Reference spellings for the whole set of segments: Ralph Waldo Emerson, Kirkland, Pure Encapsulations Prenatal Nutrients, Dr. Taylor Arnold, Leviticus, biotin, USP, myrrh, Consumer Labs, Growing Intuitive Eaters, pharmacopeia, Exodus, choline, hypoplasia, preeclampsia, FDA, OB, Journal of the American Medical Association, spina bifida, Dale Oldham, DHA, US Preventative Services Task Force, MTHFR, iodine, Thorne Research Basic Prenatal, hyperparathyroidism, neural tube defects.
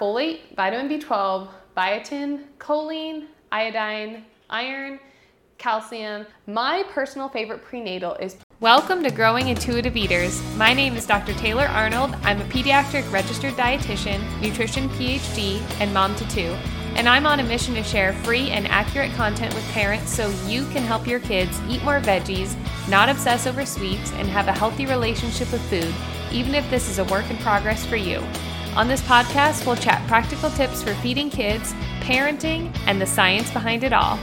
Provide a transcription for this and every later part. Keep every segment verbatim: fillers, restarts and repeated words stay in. folate, vitamin B twelve, biotin, choline, iodine, iron, calcium. My personal favorite prenatal is... Welcome to Growing Intuitive Eaters. My name is Doctor Taylor Arnold. I'm a pediatric registered dietitian, nutrition P H D, and mom to two. And I'm on a mission to share free and accurate content with parents so you can help your kids eat more veggies, not obsess over sweets, and have a healthy relationship with food, even if this is a work in progress for you. On this podcast, we'll chat practical tips for feeding kids, parenting, and the science behind it all.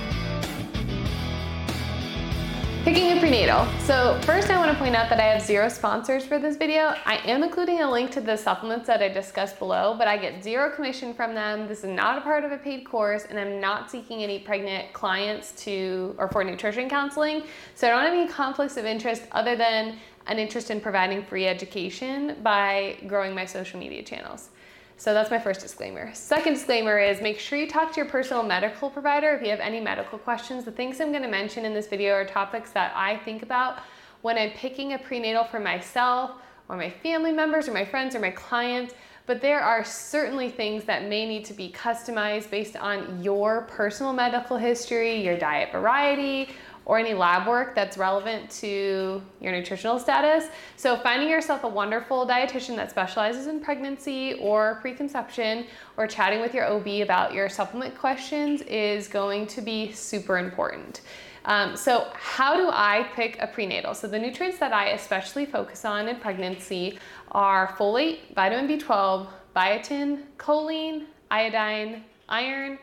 Picking a prenatal. So first I want to point out that I have zero sponsors for this video. I am including a link to the supplements that I discussed below, but I get zero commission from them. This is not a part of a paid course, and I'm not seeking any pregnant clients to or for nutrition counseling. So I don't have any conflicts of interest other than an interest in providing free education by growing my social media channels. So that's my first disclaimer. Second disclaimer is make sure you talk to your personal medical provider if you have any medical questions. The things I'm going to mention in this video are topics that I think about when I'm picking a prenatal for myself or my family members or my friends or my clients, but there are certainly things that may need to be customized based on your personal medical history, your diet variety, or any lab work that's relevant to your nutritional status. So finding yourself a wonderful dietitian that specializes in pregnancy or preconception, or chatting with your O B about your supplement questions is going to be super important. Um, so how do I pick a prenatal? So the nutrients that I especially focus on in pregnancy are folate, vitamin B twelve, biotin, choline, iodine, iron,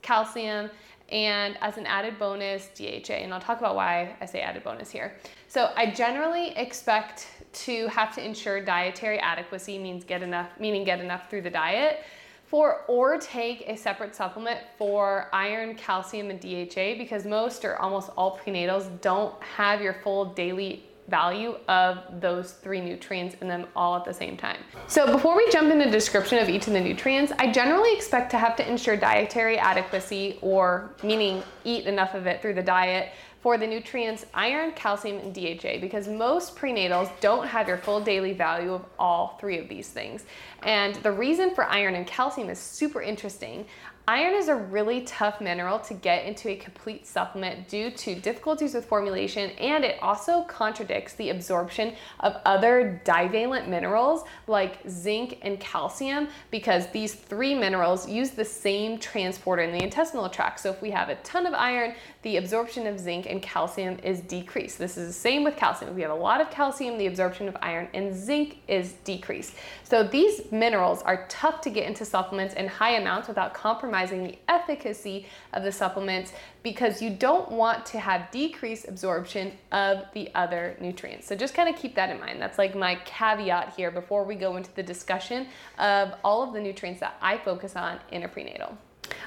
calcium, and as an added bonus, D H A, and I'll talk about why I say added bonus here. So I generally expect to have to ensure dietary adequacy means get enough, meaning get enough through the diet for, or take a separate supplement for iron, calcium, and D H A, because most or almost all prenatals don't have your full daily value of those three nutrients in them all at the same time. So before we jump into description of each of the nutrients, I generally expect to have to ensure dietary adequacy, or meaning eat enough of it through the diet, for the nutrients iron, calcium, and D H A, because most prenatals don't have your full daily value of all three of these things. And the reason for iron and calcium is super interesting. Iron is a really tough mineral to get into a complete supplement due to difficulties with formulation, and it also contradicts the absorption of other divalent minerals like zinc and calcium, because these three minerals use the same transporter in the intestinal tract. So if we have a ton of iron, the absorption of zinc and calcium is decreased. This is the same with calcium. If we have a lot of calcium, the absorption of iron and zinc is decreased. So these minerals are tough to get into supplements in high amounts without compromising the efficacy of the supplements, because you don't want to have decreased absorption of the other nutrients. So just kind of keep that in mind. That's like my caveat here before we go into the discussion of all of the nutrients that I focus on in a prenatal.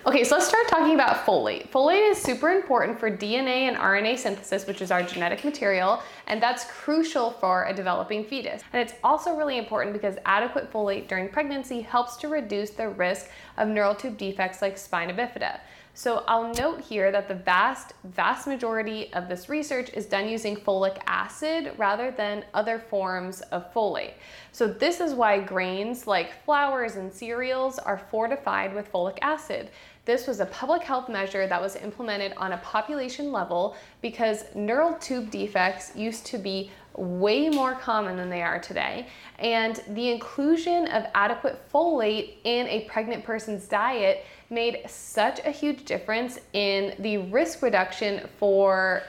Okay, so let's start talking about folate. Folate is super important for D N A and R N A synthesis, which is our genetic material, and that's crucial for a developing fetus. And it's also really important because adequate folate during pregnancy helps to reduce the risk of neural tube defects like spina bifida. So I'll note here that the vast, vast majority of this research is done using folic acid rather than other forms of folate. So this is why grains like flours and cereals are fortified with folic acid. This was a public health measure that was implemented on a population level because neural tube defects used to be way more common than they are today. And the inclusion of adequate folate in a pregnant person's diet made such a huge difference in the risk reduction for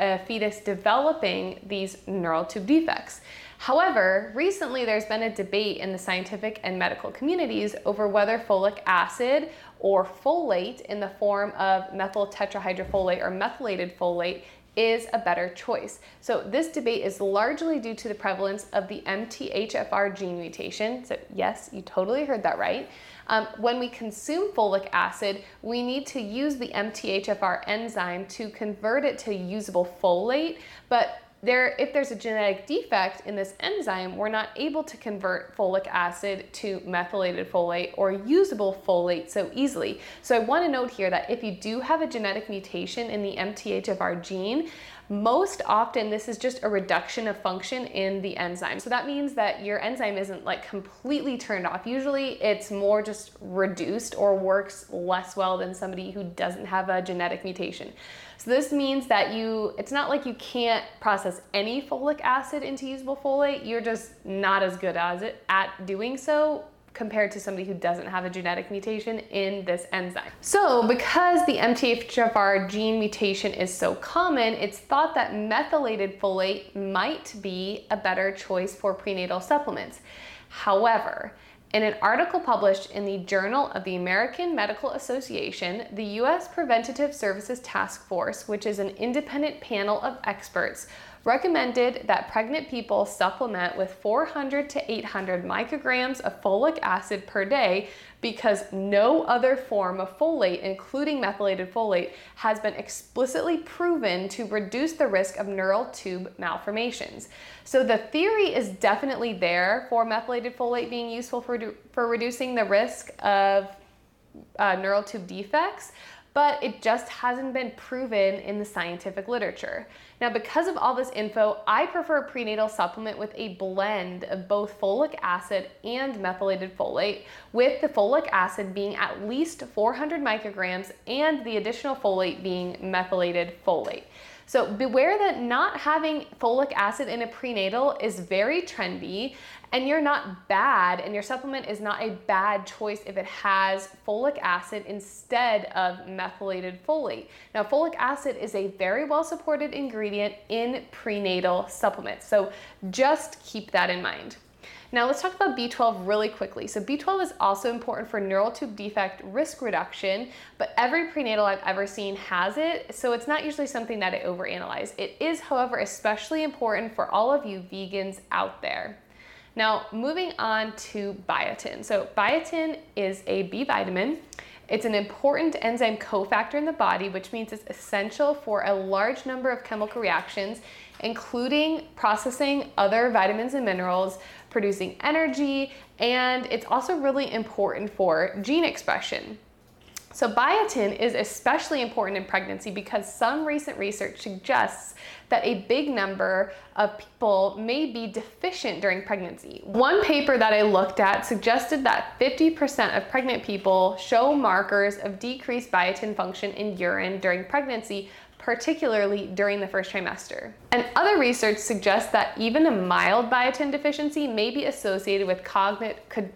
a fetus developing these neural tube defects. However, recently there's been a debate in the scientific and medical communities over whether folic acid or folate in the form of methyl tetrahydrofolate or methylated folate is a better choice. So this debate is largely due to the prevalence of the M T H F R gene mutation. So yes, you totally heard that right. Um, when we consume folic acid, we need to use the M T H F R enzyme to convert it to usable folate, but there, if there's a genetic defect in this enzyme, we're not able to convert folic acid to methylated folate or usable folate so easily. So I want to note here that if you do have a genetic mutation in the M T H F R gene, Most often, this is just a reduction of function in the enzyme. So that means that your enzyme isn't like completely turned off. Usually it's more just reduced or works less well than somebody who doesn't have a genetic mutation. So this means that you, it's not like you can't process any folic acid into usable folate, you're just not as good as it at doing so compared to somebody who doesn't have a genetic mutation in this enzyme. So because the M T H F R gene mutation is so common, it's thought that methylated folate might be a better choice for prenatal supplements. However, in an article published in the Journal of the American Medical Association, the U S Preventative Services Task Force, which is an independent panel of experts, recommended that pregnant people supplement with four hundred to eight hundred micrograms of folic acid per day because no other form of folate, including methylated folate, has been explicitly proven to reduce the risk of neural tube malformations. So the theory is definitely there for methylated folate being useful for, do- for reducing the risk of uh, neural tube defects, but it just hasn't been proven in the scientific literature. Now, because of all this info, I prefer a prenatal supplement with a blend of both folic acid and methylated folate, with the folic acid being at least four hundred micrograms and the additional folate being methylated folate. So beware that not having folic acid in a prenatal is very trendy, and you're not bad, and your supplement is not a bad choice if it has folic acid instead of methylated folate. Now, folic acid is a very well-supported ingredient in prenatal supplements, so just keep that in mind. Now let's talk about B twelve really quickly. So B twelve is also important for neural tube defect risk reduction, but every prenatal I've ever seen has it, so it's not usually something that I overanalyze. It is, however, especially important for all of you vegans out there. Now, moving on to biotin. So biotin is a B vitamin. It's an important enzyme cofactor in the body, which means it's essential for a large number of chemical reactions, including processing other vitamins and minerals, producing energy, and it's also really important for gene expression. So biotin is especially important in pregnancy because some recent research suggests that a big number of people may be deficient during pregnancy. One paper that I looked at suggested that fifty percent of pregnant people show markers of decreased biotin function in urine during pregnancy, particularly during the first trimester. And other research suggests that even a mild biotin deficiency may be associated with cognitive con-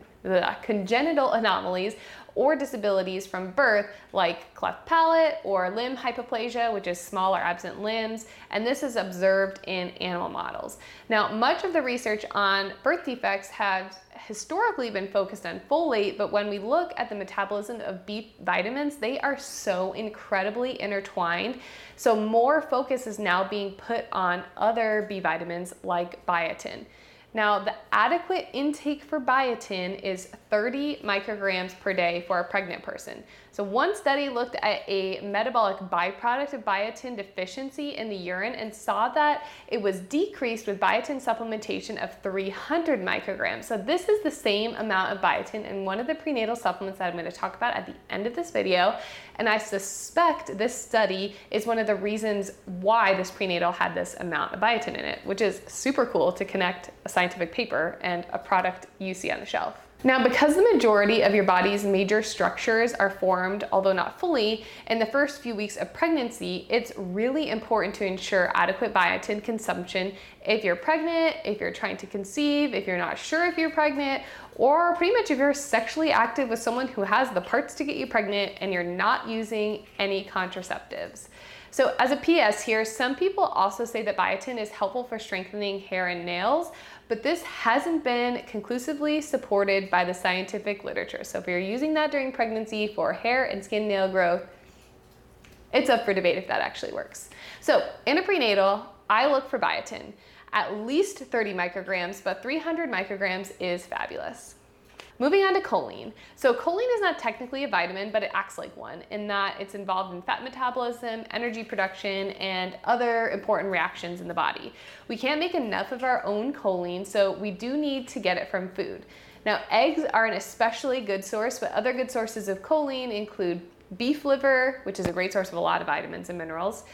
congenital anomalies or disabilities from birth, like cleft palate or limb hypoplasia, which is small or absent limbs, and this is observed in animal models. Now, much of the research on birth defects have historically been focused on folate, but when we look at the metabolism of B vitamins, they are so incredibly intertwined. So more focus is now being put on other B vitamins like biotin. Now, the adequate intake for biotin is thirty micrograms per day for a pregnant person. So one study looked at a metabolic byproduct of biotin deficiency in the urine and saw that it was decreased with biotin supplementation of three hundred micrograms. So this is the same amount of biotin in one of the prenatal supplements that I'm going to talk about at the end of this video. And I suspect this study is one of the reasons why this prenatal had this amount of biotin in it, which is super cool to connect a scientific paper and a product you see on the shelf. Now, because the majority of your body's major structures are formed, although not fully, in the first few weeks of pregnancy, it's really important to ensure adequate biotin consumption if you're pregnant, if you're trying to conceive, if you're not sure if you're pregnant, or pretty much if you're sexually active with someone who has the parts to get you pregnant and you're not using any contraceptives. So as a P S here, some people also say that biotin is helpful for strengthening hair and nails, but this hasn't been conclusively supported by the scientific literature. So if you're using that during pregnancy for hair and skin nail growth, it's up for debate if that actually works. So in a prenatal, I look for biotin, at least thirty micrograms, but three hundred micrograms is fabulous. Moving on to choline. So choline is not technically a vitamin, but it acts like one in that it's involved in fat metabolism, energy production, and other important reactions in the body. We can't make enough of our own choline, so we do need to get it from food. Now, eggs are an especially good source, but other good sources of choline include beef liver, which is a great source of a lot of vitamins and minerals,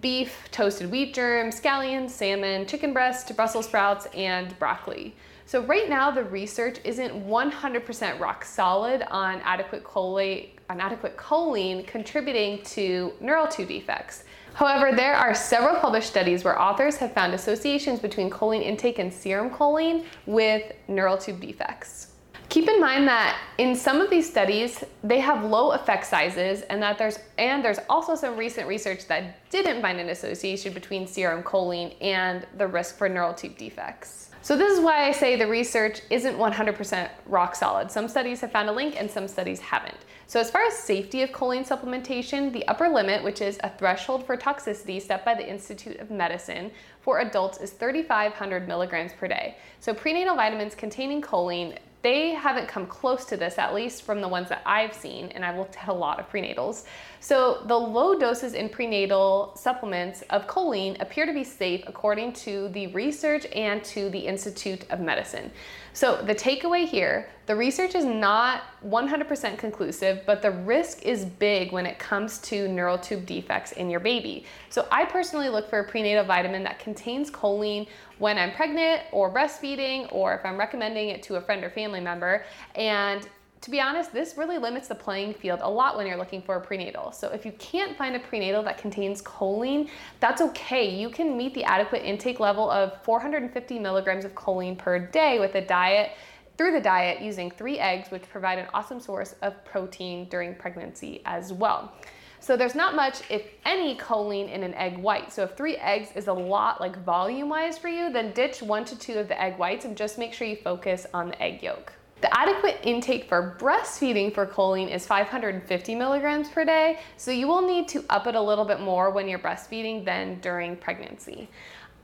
beef, toasted wheat germ, scallions, salmon, chicken breast, Brussels sprouts, and broccoli. So right now the research isn't one hundred percent rock solid on adequate choline, on adequate choline contributing to neural tube defects. However, there are several published studies where authors have found associations between choline intake and serum choline with neural tube defects. Keep in mind that in some of these studies, they have low effect sizes, and that there's and there's also some recent research that didn't find an association between serum choline and the risk for neural tube defects. So this is why I say the research isn't one hundred percent rock solid. Some studies have found a link and some studies haven't. So as far as safety of choline supplementation, the upper limit, which is a threshold for toxicity set by the Institute of Medicine for adults, is three thousand five hundred milligrams per day. So prenatal vitamins containing choline, they haven't come close to this, at least from the ones that I've seen, and I've looked at a lot of prenatals. So the low doses in prenatal supplements of choline appear to be safe according to the research and to the Institute of Medicine. So the takeaway here, the research is not one hundred percent conclusive, but the risk is big when it comes to neural tube defects in your baby. So I personally look for a prenatal vitamin that contains choline when I'm pregnant or breastfeeding, or if I'm recommending it to a friend or family member. And to be honest, this really limits the playing field a lot when you're looking for a prenatal. So if you can't find a prenatal that contains choline, that's okay. You can meet the adequate intake level of four hundred fifty milligrams of choline per day with a diet, through the diet using three eggs, which provide an awesome source of protein during pregnancy as well. So there's not much, if any, choline in an egg white. So if three eggs is a lot, like volume-wise, for you, then ditch one to two of the egg whites and just make sure you focus on the egg yolk. The adequate intake for breastfeeding for choline is five hundred fifty milligrams per day. So you will need to up it a little bit more when you're breastfeeding than during pregnancy.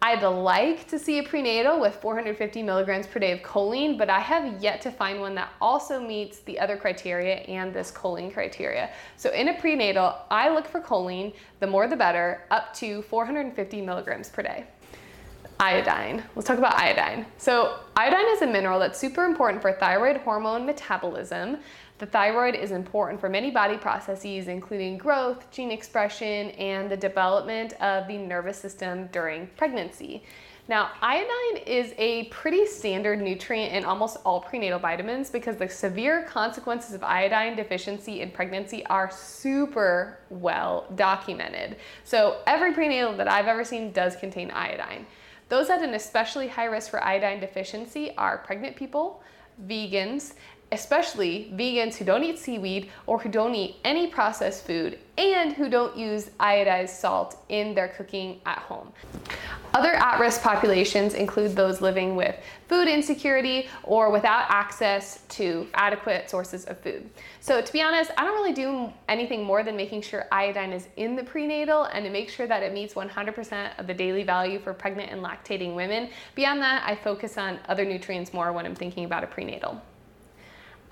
I'd like to see a prenatal with four hundred fifty milligrams per day of choline, but I have yet to find one that also meets the other criteria and this choline criteria. So in a prenatal, I look for choline, the more the better, up to four hundred fifty milligrams per day. Iodine. Let's talk about iodine. So iodine is a mineral that's super important for thyroid hormone metabolism. The thyroid is important for many body processes, including growth, gene expression, and the development of the nervous system during pregnancy. Now, iodine is a pretty standard nutrient in almost all prenatal vitamins because the severe consequences of iodine deficiency in pregnancy are super well documented. So every prenatal that I've ever seen does contain iodine. Those at an especially high risk for iodine deficiency are pregnant people, vegans, especially vegans who don't eat seaweed or who don't eat any processed food, and who don't use iodized salt in their cooking at home. Other at-risk populations include those living with food insecurity or without access to adequate sources of food. So to be honest, I don't really do anything more than making sure iodine is in the prenatal and to make sure that it meets one hundred percent of the daily value for pregnant and lactating women. Beyond that, I focus on other nutrients more when I'm thinking about a prenatal.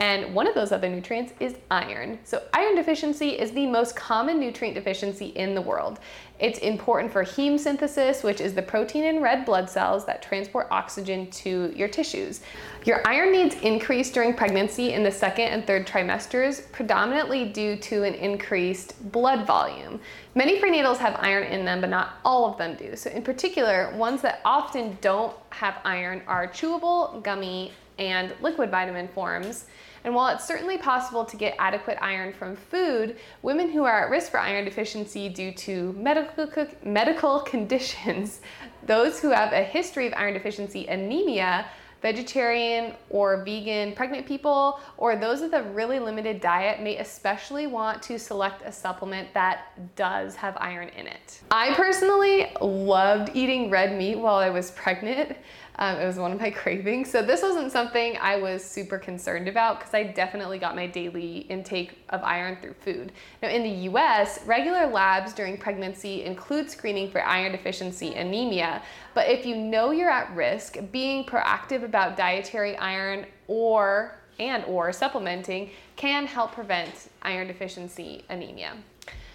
And one of those other nutrients is iron. So iron deficiency is the most common nutrient deficiency in the world. It's important for heme synthesis, which is the protein in red blood cells that transport oxygen to your tissues. Your iron needs increase during pregnancy in the second and third trimesters, predominantly due to an increased blood volume. Many prenatals have iron in them, but not all of them do. So in particular, ones that often don't have iron are chewable, gummy, and liquid vitamin forms. And while it's certainly possible to get adequate iron from food, women who are at risk for iron deficiency due to medical medical conditions, those who have a history of iron deficiency anemia, vegetarian or vegan pregnant people, or those with a really limited diet may especially want to select a supplement that does have iron in it. I personally loved eating red meat while I was pregnant. Um, it was one of my cravings. So this wasn't something I was super concerned about because I definitely got my daily intake of iron through food. Now in the U S, regular labs during pregnancy include screening for iron deficiency anemia, but if you know you're at risk, being proactive about dietary iron or and or supplementing can help prevent iron deficiency anemia.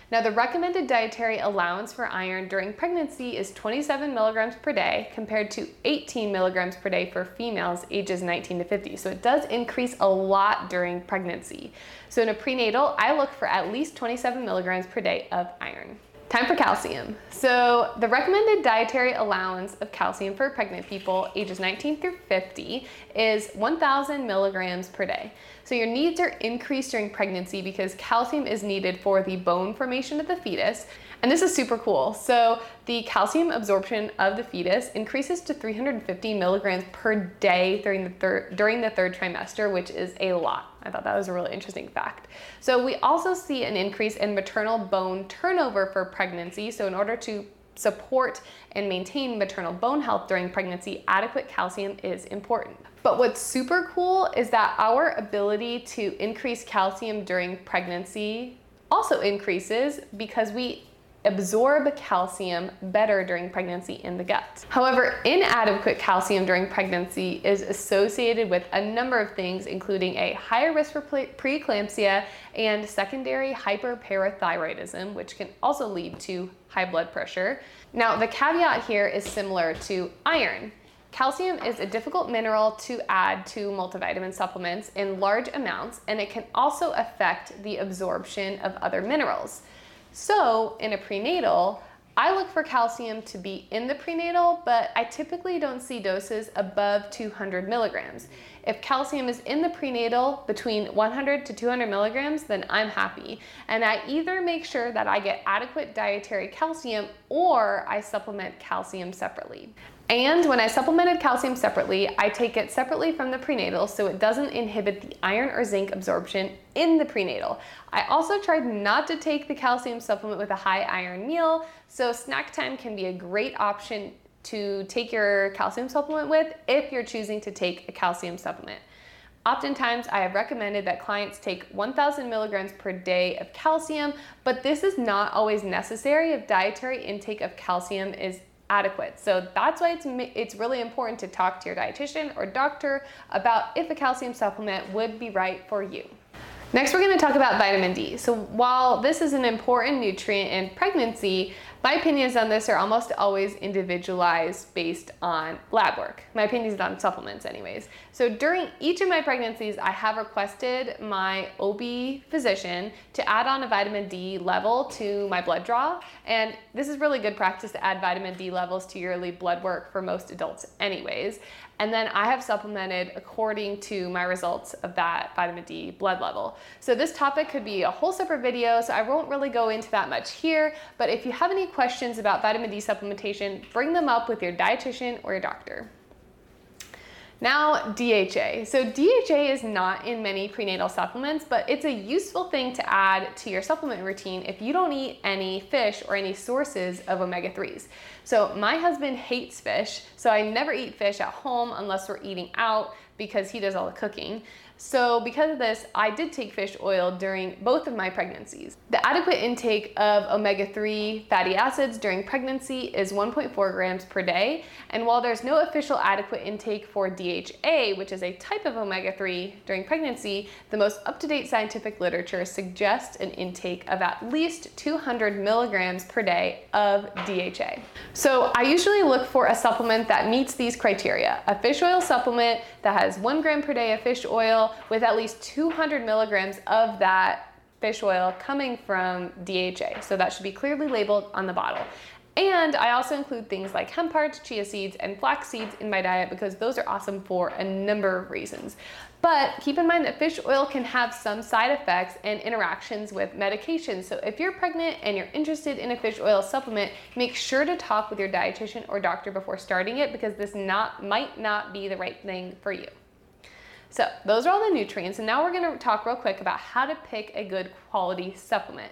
Now, the recommended dietary allowance for iron during pregnancy is twenty-seven milligrams per day compared to eighteen milligrams per day for females ages nineteen to fifty. So it does increase a lot during pregnancy. So in a prenatal, I look for at least twenty-seven milligrams per day of iron. Time for calcium. So the recommended dietary allowance of calcium for pregnant people ages nineteen through fifty is one thousand milligrams per day. So your needs are increased during pregnancy because calcium is needed for the bone formation of the fetus. And this is super cool. So the calcium absorption of the fetus increases to three hundred fifty milligrams per day during the third, during the third trimester, which is a lot. I thought that was a really interesting fact. So we also see an increase in maternal bone turnover for pregnancy. So in order to support and maintain maternal bone health during pregnancy, adequate calcium is important. But what's super cool is that our ability to increase calcium during pregnancy also increases because we absorb calcium better during pregnancy in the gut. However, inadequate calcium during pregnancy is associated with a number of things, including a higher risk for preeclampsia and secondary hyperparathyroidism, which can also lead to high blood pressure. Now, the caveat here is similar to iron. Calcium is a difficult mineral to add to multivitamin supplements in large amounts, and it can also affect the absorption of other minerals. So in a prenatal, I look for calcium to be in the prenatal, but I typically don't see doses above two hundred milligrams. If calcium is in the prenatal between one hundred to two hundred milligrams, then I'm happy. And I either make sure that I get adequate dietary calcium or I supplement calcium separately. And when I supplemented calcium separately, I take it separately from the prenatal so it doesn't inhibit the iron or zinc absorption in the prenatal. I also tried not to take the calcium supplement with a high iron meal, so snack time can be a great option to take your calcium supplement with if you're choosing to take a calcium supplement. Oftentimes, I have recommended that clients take one thousand milligrams per day of calcium, but this is not always necessary if dietary intake of calcium is adequate. So that's why it's it's really important to talk to your dietitian or doctor about if a calcium supplement would be right for you. Next, we're going to talk about vitamin D. So while this is an important nutrient in pregnancy, my opinions on this are almost always individualized based on lab work. My opinions on supplements anyways. So during each of my pregnancies, I have requested my O B physician to add on a vitamin D level to my blood draw. And this is really good practice to add vitamin D levels to yearly blood work for most adults anyways. And then I have supplemented according to my results of that vitamin D blood level. So this topic could be a whole separate video, so I won't really go into that much here, but if you have any questions about vitamin D supplementation, bring them up with your dietitian or your doctor. Now, D H A. So D H A is not in many prenatal supplements, but it's a useful thing to add to your supplement routine if you don't eat any fish or any sources of omega threes. So my husband hates fish, so I never eat fish at home unless we're eating out because he does all the cooking. So because of this, I did take fish oil during both of my pregnancies. The adequate intake of omega three fatty acids during pregnancy is one point four grams per day. And while there's no official adequate intake for D H A, which is a type of omega three during pregnancy, the most up-to-date scientific literature suggests an intake of at least two hundred milligrams per day of D H A. So I usually look for a supplement that meets these criteria. A fish oil supplement that has one gram per day of fish oil with at least two hundred milligrams of that fish oil coming from D H A. So that should be clearly labeled on the bottle. And I also include things like hemp hearts, chia seeds, and flax seeds in my diet because those are awesome for a number of reasons. But keep in mind that fish oil can have some side effects and interactions with medications. So if you're pregnant and you're interested in a fish oil supplement, make sure to talk with your dietitian or doctor before starting it because this not might not be the right thing for you. So those are all the nutrients, and now we're going to talk real quick about how to pick a good quality supplement.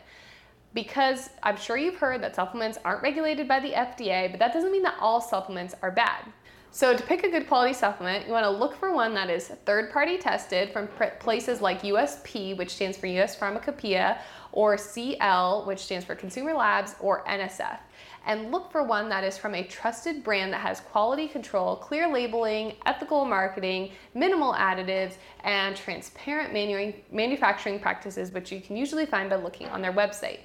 Because I'm sure you've heard that supplements aren't regulated by the F D A, but that doesn't mean that all supplements are bad. So to pick a good quality supplement, you want to look for one that is third-party tested from places like U S P, which stands for U S Pharmacopeia, or C L, which stands for Consumer Labs, or N S F. And look for one that is from a trusted brand that has quality control, clear labeling, ethical marketing, minimal additives, and transparent manu- manufacturing practices, which you can usually find by looking on their website.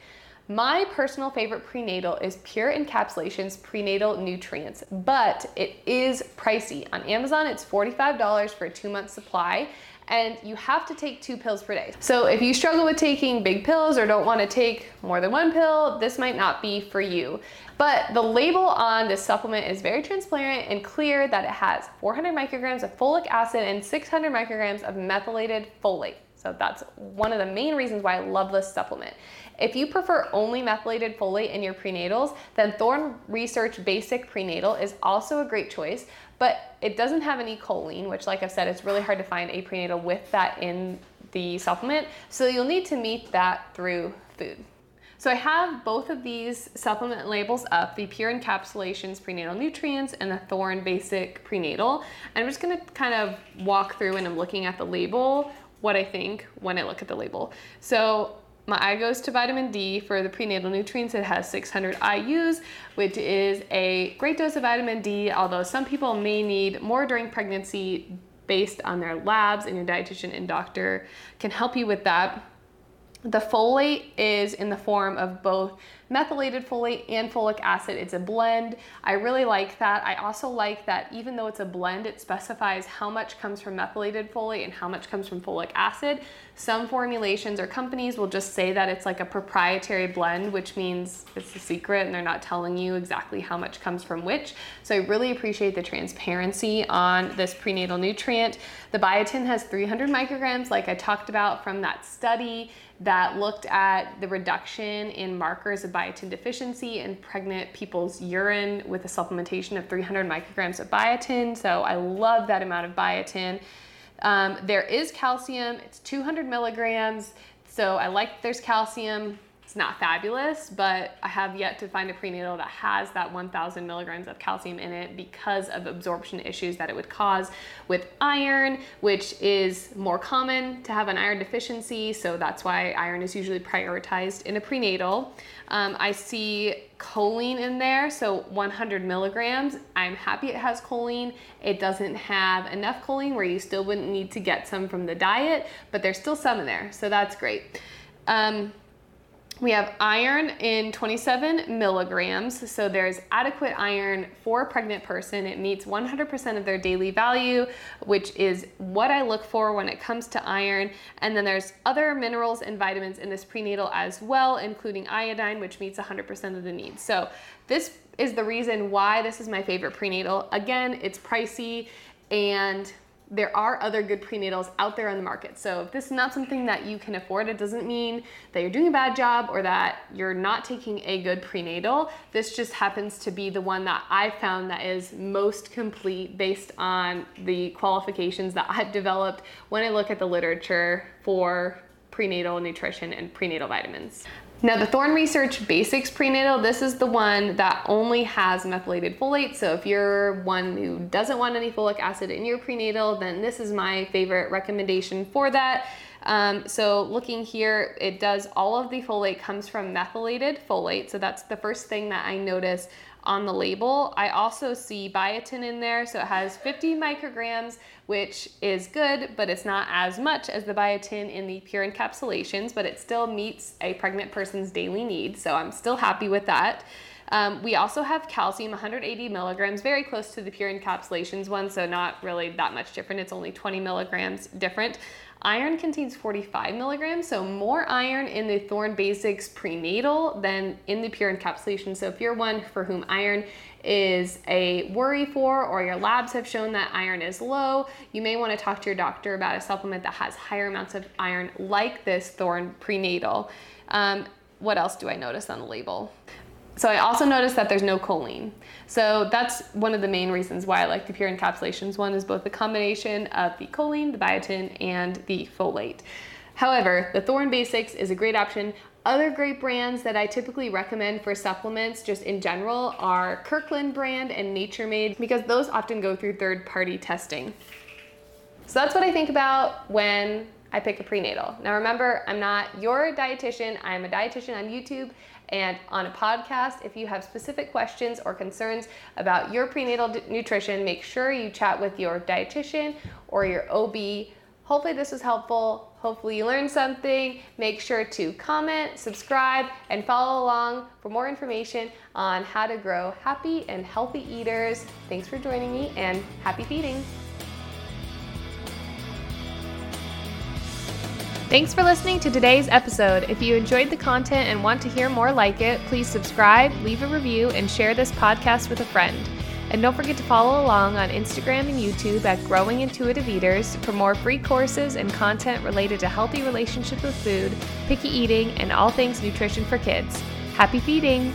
My personal favorite prenatal is Pure Encapsulations Prenatal Nutrients, but it is pricey. On Amazon, it's forty-five dollars for a two-month supply, and you have to take two pills per day. So if you struggle with taking big pills or don't want to take more than one pill, this might not be for you. But the label on this supplement is very transparent and clear that it has four hundred micrograms of folic acid and six hundred micrograms of methylated folate. So that's one of the main reasons why I love this supplement. If you prefer only methylated folate in your prenatals, then Thorne Research Basic Prenatal is also a great choice, but it doesn't have any choline, which, like I've said, it's really hard to find a prenatal with that in the supplement. So you'll need to meet that through food. So I have both of these supplement labels up, the Pure Encapsulations Prenatal Nutrients and the Thorne Basic Prenatal. I'm just gonna kind of walk through when I'm looking at the label, what I think when I look at the label. So my eye goes to vitamin D for the prenatal nutrients. It has six hundred I U's, which is a great dose of vitamin D, although some people may need more during pregnancy based on their labs, and your dietitian and doctor can help you with that. The folate is in the form of both methylated folate and folic acid. It's a blend. I really like that. I also like that even though it's a blend, it specifies how much comes from methylated folate and how much comes from folic acid. Some formulations or companies will just say that it's like a proprietary blend, which means it's a secret and they're not telling you exactly how much comes from which. So I really appreciate the transparency on this prenatal nutrient. The biotin has three hundred micrograms, like I talked about, from that study that looked at the reduction in markers of biotin deficiency in pregnant people's urine with a supplementation of three hundred micrograms of biotin. So I love that amount of biotin. Um, there is calcium, it's two hundred milligrams. So I like that there's calcium. It's not fabulous, but I have yet to find a prenatal that has that one thousand milligrams of calcium in it because of absorption issues that it would cause with iron, which is more common to have an iron deficiency. So that's why iron is usually prioritized in a prenatal. Um, I see choline in there, so one hundred milligrams. I'm happy it has choline. It doesn't have enough choline where you still wouldn't need to get some from the diet, but there's still some in there, so that's great. Um, We have iron in twenty-seven milligrams, so there's adequate iron for a pregnant person. It meets one hundred percent of their daily value, which is what I look for when it comes to iron. And then there's other minerals and vitamins in this prenatal as well, including iodine, which meets one hundred percent of the needs. So this is the reason why this is my favorite prenatal. Again, it's pricey, and there are other good prenatals out there on the market. So if this is not something that you can afford, it doesn't mean that you're doing a bad job or that you're not taking a good prenatal. This just happens to be the one that I found that is most complete based on the qualifications that I've developed when I look at the literature for prenatal nutrition and prenatal vitamins. Now, the Thorne Research Basics Prenatal, this is the one that only has methylated folate. So if you're one who doesn't want any folic acid in your prenatal, then this is my favorite recommendation for that. Um, so looking here, it does all of the folate comes from methylated folate. So that's the first thing that I notice on the label. I also see biotin in there. So it has fifty micrograms, which is good, but it's not as much as the biotin in the Pure Encapsulations, but it still meets a pregnant person's daily needs. So I'm still happy with that. Um, we also have calcium, one hundred eighty milligrams, very close to the Pure Encapsulations one. So not really that much different. It's only twenty milligrams different. Iron contains forty-five milligrams, so more iron in the Thorne Basics Prenatal than in the Pure Encapsulation. So if you're one for whom iron is a worry for, or your labs have shown that iron is low, you may want to talk to your doctor about a supplement that has higher amounts of iron like this Thorne Prenatal. Um, what else do I notice on the label? So I also noticed that there's no choline. So that's one of the main reasons why I like the Pure Encapsulations one is both the combination of the choline, the biotin, and the folate. However, the Thorne Basics is a great option. Other great brands that I typically recommend for supplements just in general are Kirkland brand and Nature Made, because those often go through third-party testing. So that's what I think about when I pick a prenatal. Now remember, I'm not your dietitian. I'm a dietitian on YouTube and on a podcast. If you have specific questions or concerns about your prenatal d- nutrition, make sure you chat with your dietitian or your O B. Hopefully this was helpful. Hopefully you learned something. Make sure to comment, subscribe, and follow along for more information on how to grow happy and healthy eaters. Thanks for joining me, and happy feeding. Thanks for listening to today's episode. If you enjoyed the content and want to hear more like it, please subscribe, leave a review, and share this podcast with a friend. And don't forget to follow along on Instagram and YouTube at Growing Intuitive Eaters for more free courses and content related to healthy relationships with food, picky eating, and all things nutrition for kids. Happy feeding!